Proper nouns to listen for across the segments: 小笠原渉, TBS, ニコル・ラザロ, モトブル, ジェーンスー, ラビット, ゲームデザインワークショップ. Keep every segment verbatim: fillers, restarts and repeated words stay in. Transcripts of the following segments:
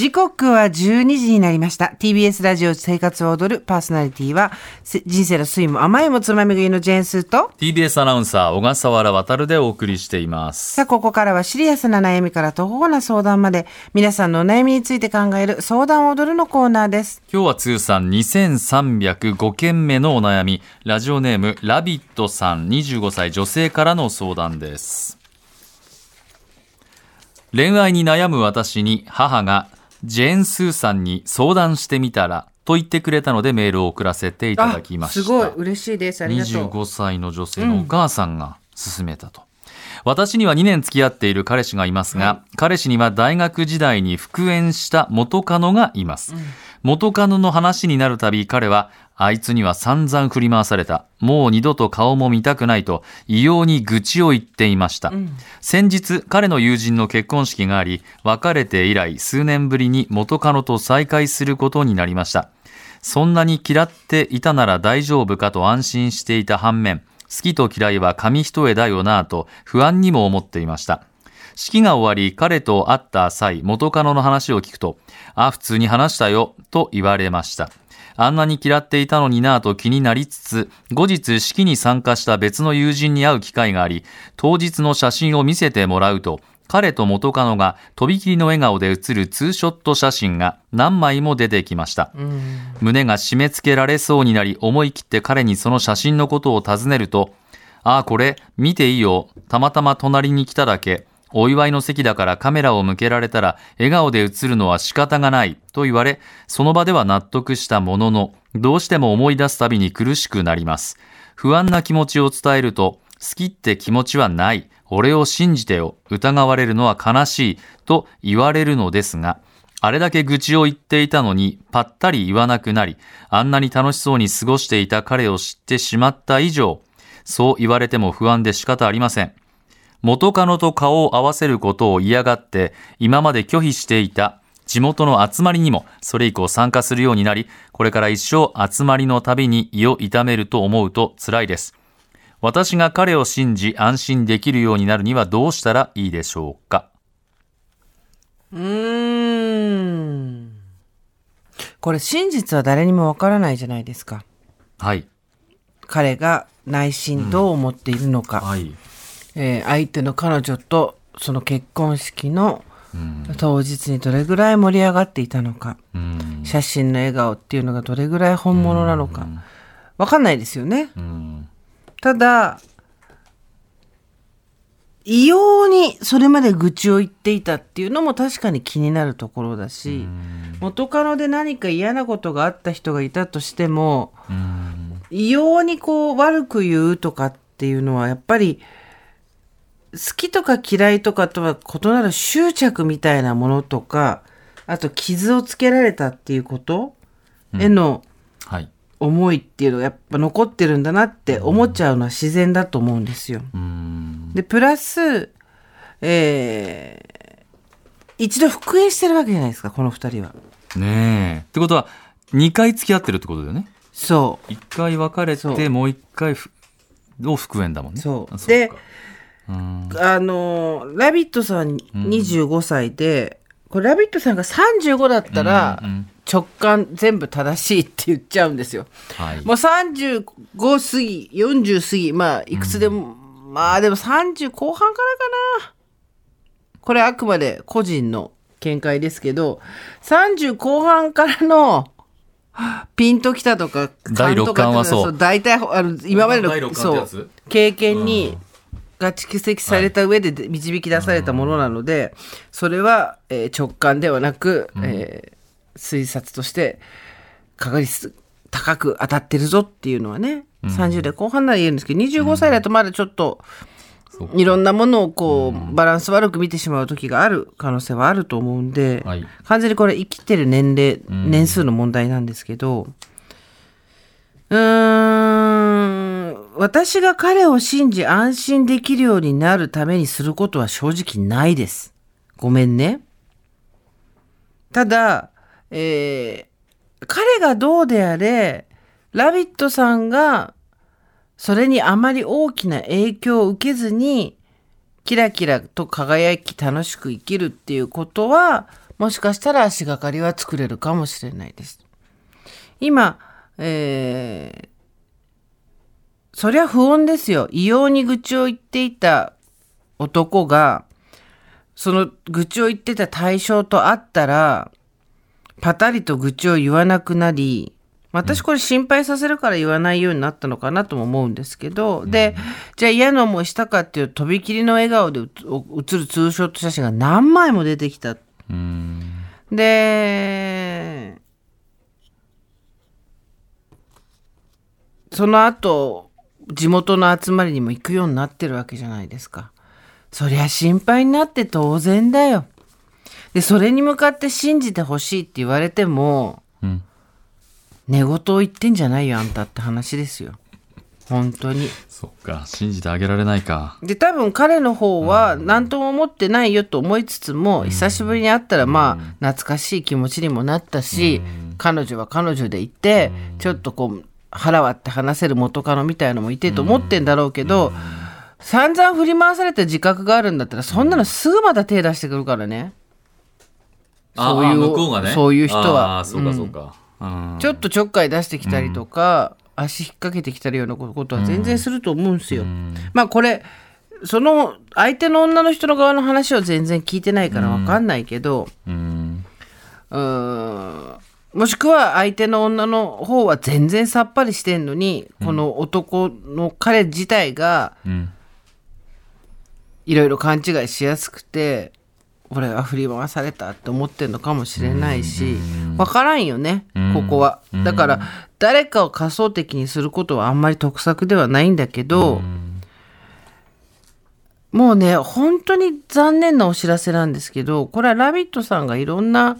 時刻はじゅうにじになりました。 ティービーエス ラジオ生活は踊る、パーソナリティは人生の酸いも甘いもつまみ食いのジェーンスーと ティービーエス アナウンサー小笠原渉でお送りしています。さあ、ここからはシリアスな悩みから途方な相談まで、皆さんのお悩みについて考える相談を踊るのコーナーです。今日は通算にせんさんびゃくごけんめのお悩み、ラジオネームラビットさんにじゅうごさい女性からの相談です。恋愛に悩む私に母がジェーンスーさんに相談してみたらと言ってくれたのでメールを送らせていただきました。すごい嬉しいです。ありがとう。にじゅうごさいの女性のお母さんが勧めたと、うん、私にはにねん付き合っている彼氏がいますが、うん、彼氏には大学時代に復縁した元カノがいます、うん、元カノの話になるたび彼はあいつには散々振り回された、もう二度と顔も見たくないと異様に愚痴を言っていました、うん、先日彼の友人の結婚式があり、別れて以来数年ぶりに元カノと再会することになりました。そんなに嫌っていたなら大丈夫かと安心していた反面、好きと嫌いは紙一重だよなぁと不安にも思っていました。式が終わり、彼と会った際、元カノの話を聞くと、あ、普通に話したよと言われました。あんなに嫌っていたのになぁと気になりつつ、後日式に参加した別の友人に会う機会があり、当日の写真を見せてもらうと、彼と元カノがとびきりの笑顔で写るツーショット写真が何枚も出てきました。胸が締め付けられそうになり、思い切って彼にその写真のことを尋ねると、ああこれ見ていいよ、たまたま隣に来ただけ、お祝いの席だからカメラを向けられたら笑顔で写るのは仕方がないと言われ、その場では納得したものの、どうしても思い出すたびに苦しくなります。不安な気持ちを伝えると、好きって気持ちはない。俺を信じてよ。疑われるのは悲しい。と言われるのですが、あれだけ愚痴を言っていたのに、ぱったり言わなくなり、あんなに楽しそうに過ごしていた彼を知ってしまった以上、そう言われても不安で仕方ありません。元カノと顔を合わせることを嫌がって、今まで拒否していた地元の集まりにも、それ以降参加するようになり、これから一生集まりのたびに胃を痛めると思うと辛いです。私が彼を信じ安心できるようになるにはどうしたらいいでしょうか。うーん、これ真実は誰にもわからないじゃないですか。はい。彼が内心どう思っているのか、うん、はい、えー、相手の彼女とその結婚式の当日にどれぐらい盛り上がっていたのか、うん、写真の笑顔っていうのがどれぐらい本物なのか、うん、わかんないですよね、うん。ただ異様にそれまで愚痴を言っていたっていうのも確かに気になるところだし、元カノで何か嫌なことがあった人がいたとしても、異様にこう悪く言うとかっていうのは、やっぱり好きとか嫌いとかとは異なる執着みたいなものとか、あと傷をつけられたっていうことへの、うん、はい、思いっていうのがやっぱ残ってるんだなって思っちゃうのは自然だと思うんですよ。うん、でプラス、えー、一度復縁してるわけじゃないですか、このふたりは。ねえ。ってことはにかい付き合ってるってことだよね。そう。いっかい別れてもういっかいを復縁だもんね。そう。そうで、うん、あのー、ラビットさんにじゅうごさいで、うん、これラビットさんがさんじゅうごだったら、うんうんうん、直感全部正しいって言っちゃうんですよ、はい、もうさんじゅうご過ぎよんじゅう過ぎ、まあいくつでも、うん、まあでもさんじゅうこう半からかな、これあくまで個人の見解ですけど、さんじゅうこう半からのピンときたとかだいろっかんとかはそう、大体あの今までのそう経験に、うん、が蓄積された上で導き出されたものなので、はい、それは、えー、直感ではなく、うん、えー推察として確率高く当たってるぞっていうのはね、うん、さんじゅう代後半なら言えるんですけど、にじゅうごさいだとまだちょっといろんなものをこう、うん、バランス悪く見てしまう時がある可能性はあると思うんで、はい、完全にこれ生きてる年齢、うん、年数の問題なんですけど、うーん、私が彼を信じ安心できるようになるためにすることは正直ないです。ごめんね。ただえー、彼がどうであれ、ラビットさんがそれにあまり大きな影響を受けずにキラキラと輝き楽しく生きるっていうことは、もしかしたら足がかりは作れるかもしれないです。今、えー、そりゃ不穏ですよ。異様に愚痴を言っていた男がその愚痴を言ってた対象と会ったらパタリと愚痴を言わなくなり、私これ心配させるから言わないようになったのかなとも思うんですけど、で、じゃあ嫌な思いしたかっていうとびきりの笑顔で写るツーショット写真が何枚も出てきた。うんで、その後地元の集まりにも行くようになってるわけじゃないですか。そりゃ心配になって当然だよ。で、それに向かって信じてほしいって言われても、うん寝言を言ってんじゃないよあんたって話ですよ本当に。そっか、信じてあげられないか。で多分彼の方は何とも思ってないよと思いつつも、うん、久しぶりに会ったらまあ懐かしい気持ちにもなったし、うん、彼女は彼女でいて、うん、ちょっとこう腹割って話せる元カノみたいのもいてと思ってんだろうけど、うん、散々振り回された自覚があるんだったらそんなのすぐまた手出してくるからね。そういう、あ、向こうがね、そういう人は。あ、そうかそうか、うん、ちょっとちょっかい出してきたりとか、うん、足引っ掛けてきたりようなことは全然すると思うんですよ、うん、まあこれその相手の女の人の側の話を全然聞いてないから分かんないけど、うんうん、うーんもしくは相手の女の方は全然さっぱりしてんのに、うん、この男の彼自体がいろいろ勘違いしやすくて俺は振り回されたって思ってるのかもしれないし、分からんよねここは。だから誰かを仮想的にすることはあんまり得策ではないんだけど、もうね本当に残念なお知らせなんですけど、これはラビットさんがいろんなう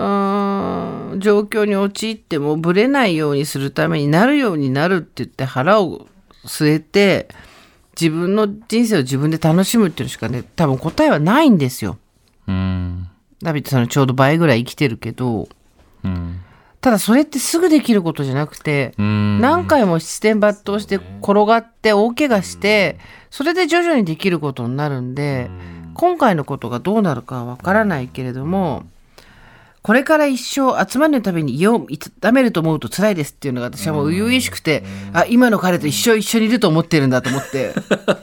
ーん状況に陥ってもぶれないようにするためになるようになるって言って腹を据えて自分の人生を自分で楽しむっていうのしかね多分答えはないんですよ。うん、ラビットさんのちょうど倍ぐらい生きてるけど、うん、ただそれってすぐできることじゃなくて、うん、何回も七転抜刀して転がって大怪我して、うん、それで徐々にできることになるんで、うん、今回のことがどうなるかは分からないけれども、うん、これから一生集まるたびに胃を痛めると思うと辛いですっていうのが私はもう初々しくて、うん、あ今の彼と一生一緒にいると思ってるんだと思って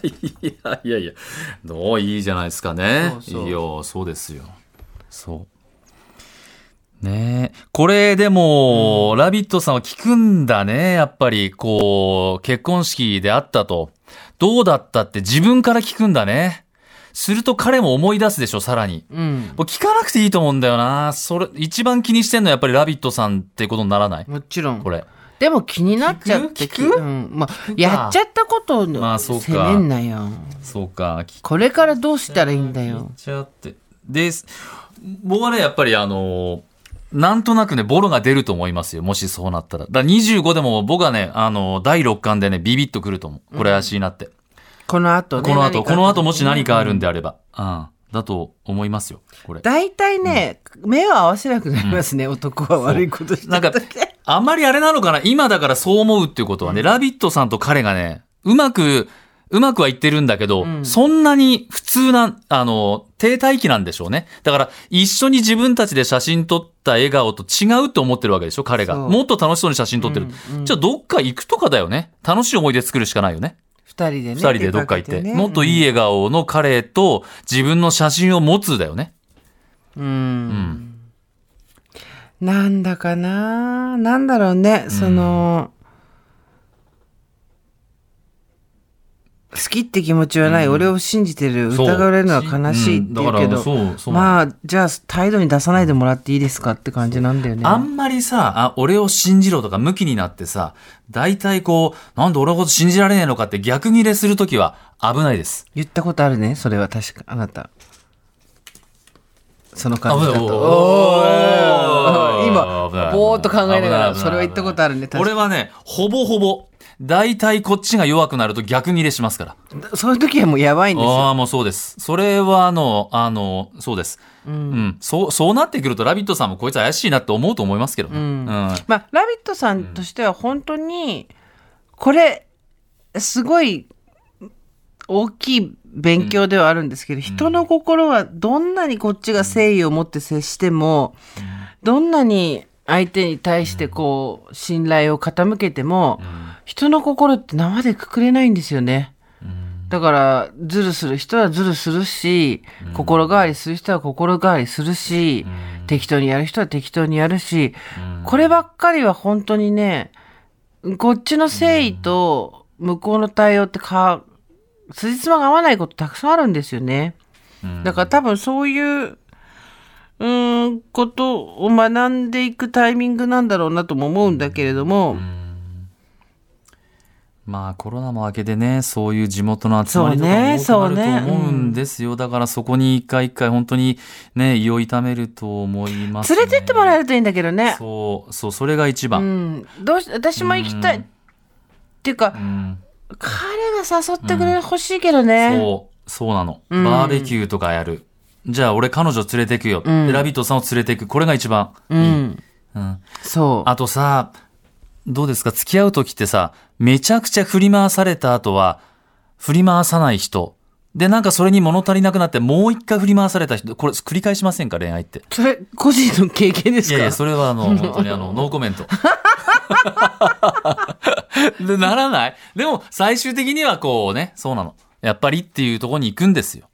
いやいやいや、どういいじゃないですかね。そうそういいよ、そうですよ。そうねえ、これでも、うん、ラビットさんは聞くんだね。やっぱりこう結婚式であったとどうだったって自分から聞くんだね。すると彼も思い出すでしょ、さらに、うん、もう聞かなくていいと思うんだよな。それ一番気にしてんのはやっぱりラビットさんってことにならない？もちろん。これでも気になっちゃって聞く、うんまあ、やっちゃったことを責めんなよ、まあ、そうか、これからどうしたらいいんだよ。で僕はねやっぱりあのなんとなくねボロが出ると思いますよ、もしそうなったら。だからにじゅうごでも僕はねあのだいろっ巻でねビビッとくると思う、これ怪しいなって、うん、この後ね、この後、この後もし何かあるんであれば、うんうん、だと思いますよ。これ大体ね、うん、目を合わせなくなりますね、うん、男は悪いことしてた時。なんかあまりあれなのかな、今だからそう思うっていうことはね、うん、ラビットさんと彼がねうまくうまくはいってるんだけど、うん、そんなに普通なあの停滞期なんでしょうね。だから一緒に自分たちで写真撮った笑顔と違うと思ってるわけでしょ彼が。もっと楽しそうに写真撮ってる、うんうん、じゃあどっか行くとかだよね。楽しい思い出作るしかないよね。ふたりでね、ふたりでどっか行って、ね、もっといい笑顔の彼と自分の写真を持つだよね。うん、うん、なんだかな、なんだろうね、うん、その好きって気持ちはない、うん、俺を信じてる、疑われるのは悲しいって言うけど、うん、まあじゃあ態度に出さないでもらっていいですかって感じなんだよね。あんまりさあ俺を信じろとか向きになってさ、大体こうなんで俺のこと信じられねえのかって逆ギレするときは危ないです。言ったことあるねそれは。確かあなたその感じだと、おーおー今ぼーっと考えながらそれは言ったことあるね。俺はねほぼほぼ大体こっちが弱くなると逆ギレしますから。そういう時はもうやばいんですよ。ああもうそうです。それはあのあのそうです、うんうん、そう、そうなってくるとラビットさんもこいつ怪しいなって思うと思いますけど、ねうんうん、まあラビットさんとしては本当にこれすごい大きい勉強ではあるんですけど、うん、人の心はどんなにこっちが誠意を持って接しても、うん、どんなに相手に対してこう信頼を傾けても、うん、人の心って生でくくれないんですよね。だからズルする人はズルするし、心変わりする人は心変わりするし、うん、適当にやる人は適当にやるし、うん、こればっかりは本当にね、こっちの誠意と向こうの対応ってか、辻褄が合わないことたくさんあるんですよね。うん、だから多分そういう、うーん、ことを学んでいくタイミングなんだろうなとも思うんだけれども、うんうんまあ、コロナも明けでね、そういう地元の集まりとかも多くなると思うんですよ。だからそこに一回一回本当にね、胃を痛めると思いますね。連れてってもらえるといいんだけどね。そう、そう、それが一番。うん、どうし、私も行きたい。うん、っていうか、うん、彼が誘ってくれる欲しいけどね。うん、そう、そうなの。バーベキューとかやる。うん、じゃあ俺彼女連れてくよ。うん、ラビットさんを連れてく。これが一番いい。うん。うん、そう。あとさ、どうですか？付き合うときってさ、めちゃくちゃ振り回された後は、振り回さない人。で、なんかそれに物足りなくなって、もう一回振り回された人。これ繰り返しませんか？恋愛って。それ、個人の経験ですか？いやいや、それはあの、本当にあの、ノーコメント。で、ならない？でも、最終的にはこうね、そうなの。やっぱりっていうところに行くんですよ。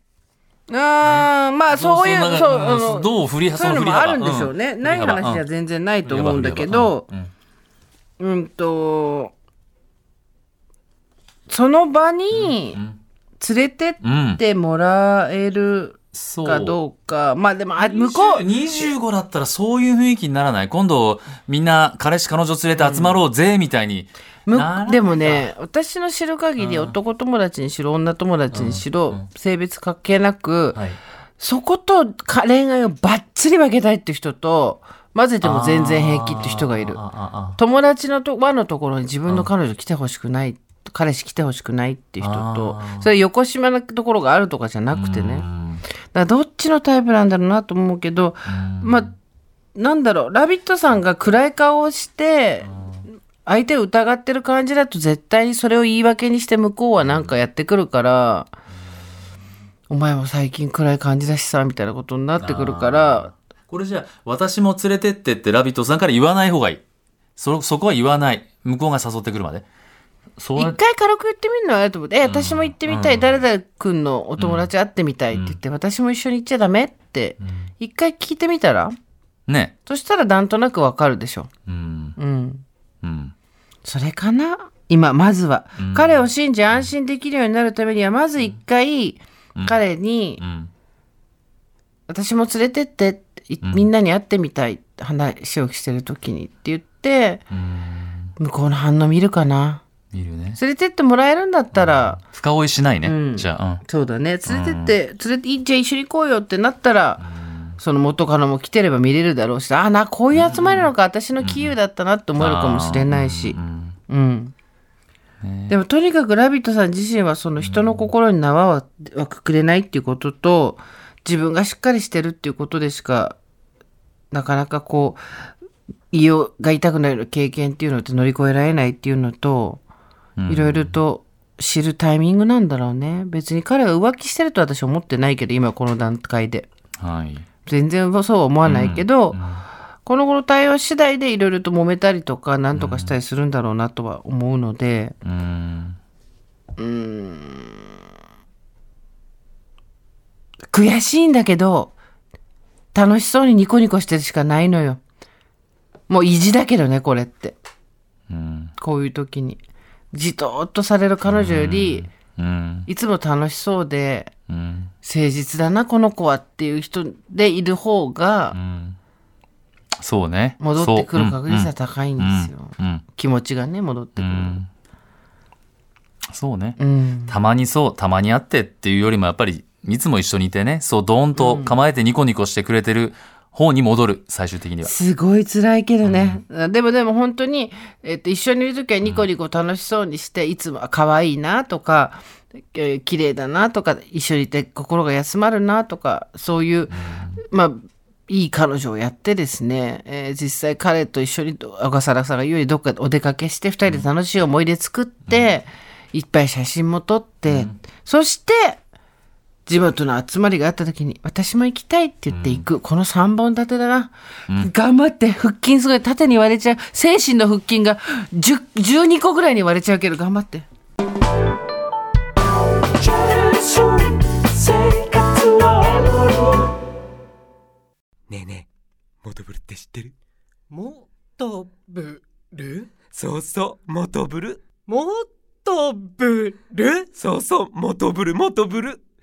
あね、まあそういう、そう、そう、あの、どう振り、そういうのもあるんでしょうね。うん、ない話じゃ全然ないと思うんだけど、うんと、その場に連れてってもらえるかどうか、うんうん、まあでも向こうにじゅうごだったらそういう雰囲気にならない？今度みんな彼氏彼女連れて集まろうぜみたいに、うん、でもね、私の知る限り男友達にしろ女友達にしろ、うんうん、性別関係なく、はい、そこと恋愛をバッチリ分けたいって人と混ぜても全然平気って人がいる。友達の輪のところに自分の彼女来てほしくない、彼氏来てほしくないって人と、それ横島なところがあるとかじゃなくてね、だからどっちのタイプなんだろうなと思うけど、まあなんだろう、ラビットさんが暗い顔をして相手を疑ってる感じだと、絶対にそれを言い訳にして向こうはなんかやってくるから、お前も最近暗い感じだしさみたいなことになってくるから、これじゃあ私も連れてってってラビットさんから言わない方がいい。そ、そこは言わない。向こうが誘ってくるまで。そう、一回軽く言ってみるのはあると思って、うん、え、私も行ってみたい、うん、誰々くんのお友達会ってみたいって言って、うん、私も一緒に行っちゃダメって、一回聞いてみたら、うん、ね。そしたらなんとなくわかるでしょ。うん。うん。うん。それかな？今、まずは、うん。彼を信じ安心できるようになるためには、まず一回、彼に、うんうん、私も連れてってって、みんなに会ってみたい話をしてるときにって言って、うん、向こうの反応見るかな。見るね。連れてってもらえるんだったら、うん、深追いしないね、うん、じゃあ、うん、そうだね。連れてって、うん、連れてじゃあ一緒に行こうよってなったら、うん、その元カノも来てれば見れるだろうし、ああな、こういう集まりなのか、うん、私の杞憂だったなって思えるかもしれないし、うんうんうんね、でもとにかくラビットさん自身はその人の心に縄はくくれないっていうことと、自分がしっかりしてるっていうことでしか、なかなかこう胃が痛くなる経験っていうのって乗り越えられないっていうのと、いろいろと知るタイミングなんだろうね。別に彼が浮気してると私は思ってないけど、今この段階で、はい、全然そうは思わないけど、うんうん、この後の対応次第でいろいろと揉めたりとかなんとかしたりするんだろうなとは思うので、うん、うーん悔しいんだけど、楽しそうにニコニコしてるしかないのよ。もう意地だけどね、これって、うん、こういう時にじとっとされる彼女より、うんうん、いつも楽しそうで、うん、誠実だなこの子はっていう人でいる方が、うん、そうね、戻ってくる確率は高いんですよ、うんうんうん、気持ちがね戻ってくる、うん、そうね、うん、たまにそうたまに会ってっていうよりも、やっぱりいつも一緒にいてね、そうドーンと構えてニコニコしてくれてる方に戻る、うん、最終的にはすごい辛いけどね、うん、でもでも本当に、えっと、一緒にいる時はニコニコ楽しそうにして、うん、いつも可愛いなとか、えー、綺麗だなとか、一緒にいて心が休まるなとか、そういう、うん、まあいい彼女をやってですね、えー、実際彼と一緒に小笠原さんが言うようにどっかお出かけして、二人で楽しい思い出作って、うんいっぱい写真も撮って、うん、そして地元の集まりがあった時に私も行きたいって言って行く、うん、このさんぼん立てだな、うん、頑張って腹筋すごい縦に割れちゃう、精神の腹筋がじゅうにこぐらいに割れちゃうけど頑張って。ねえねえ、モトブルって知ってる？モトブル？そうそう、モトブル。モトブル？そうそう、モトブルモトブル。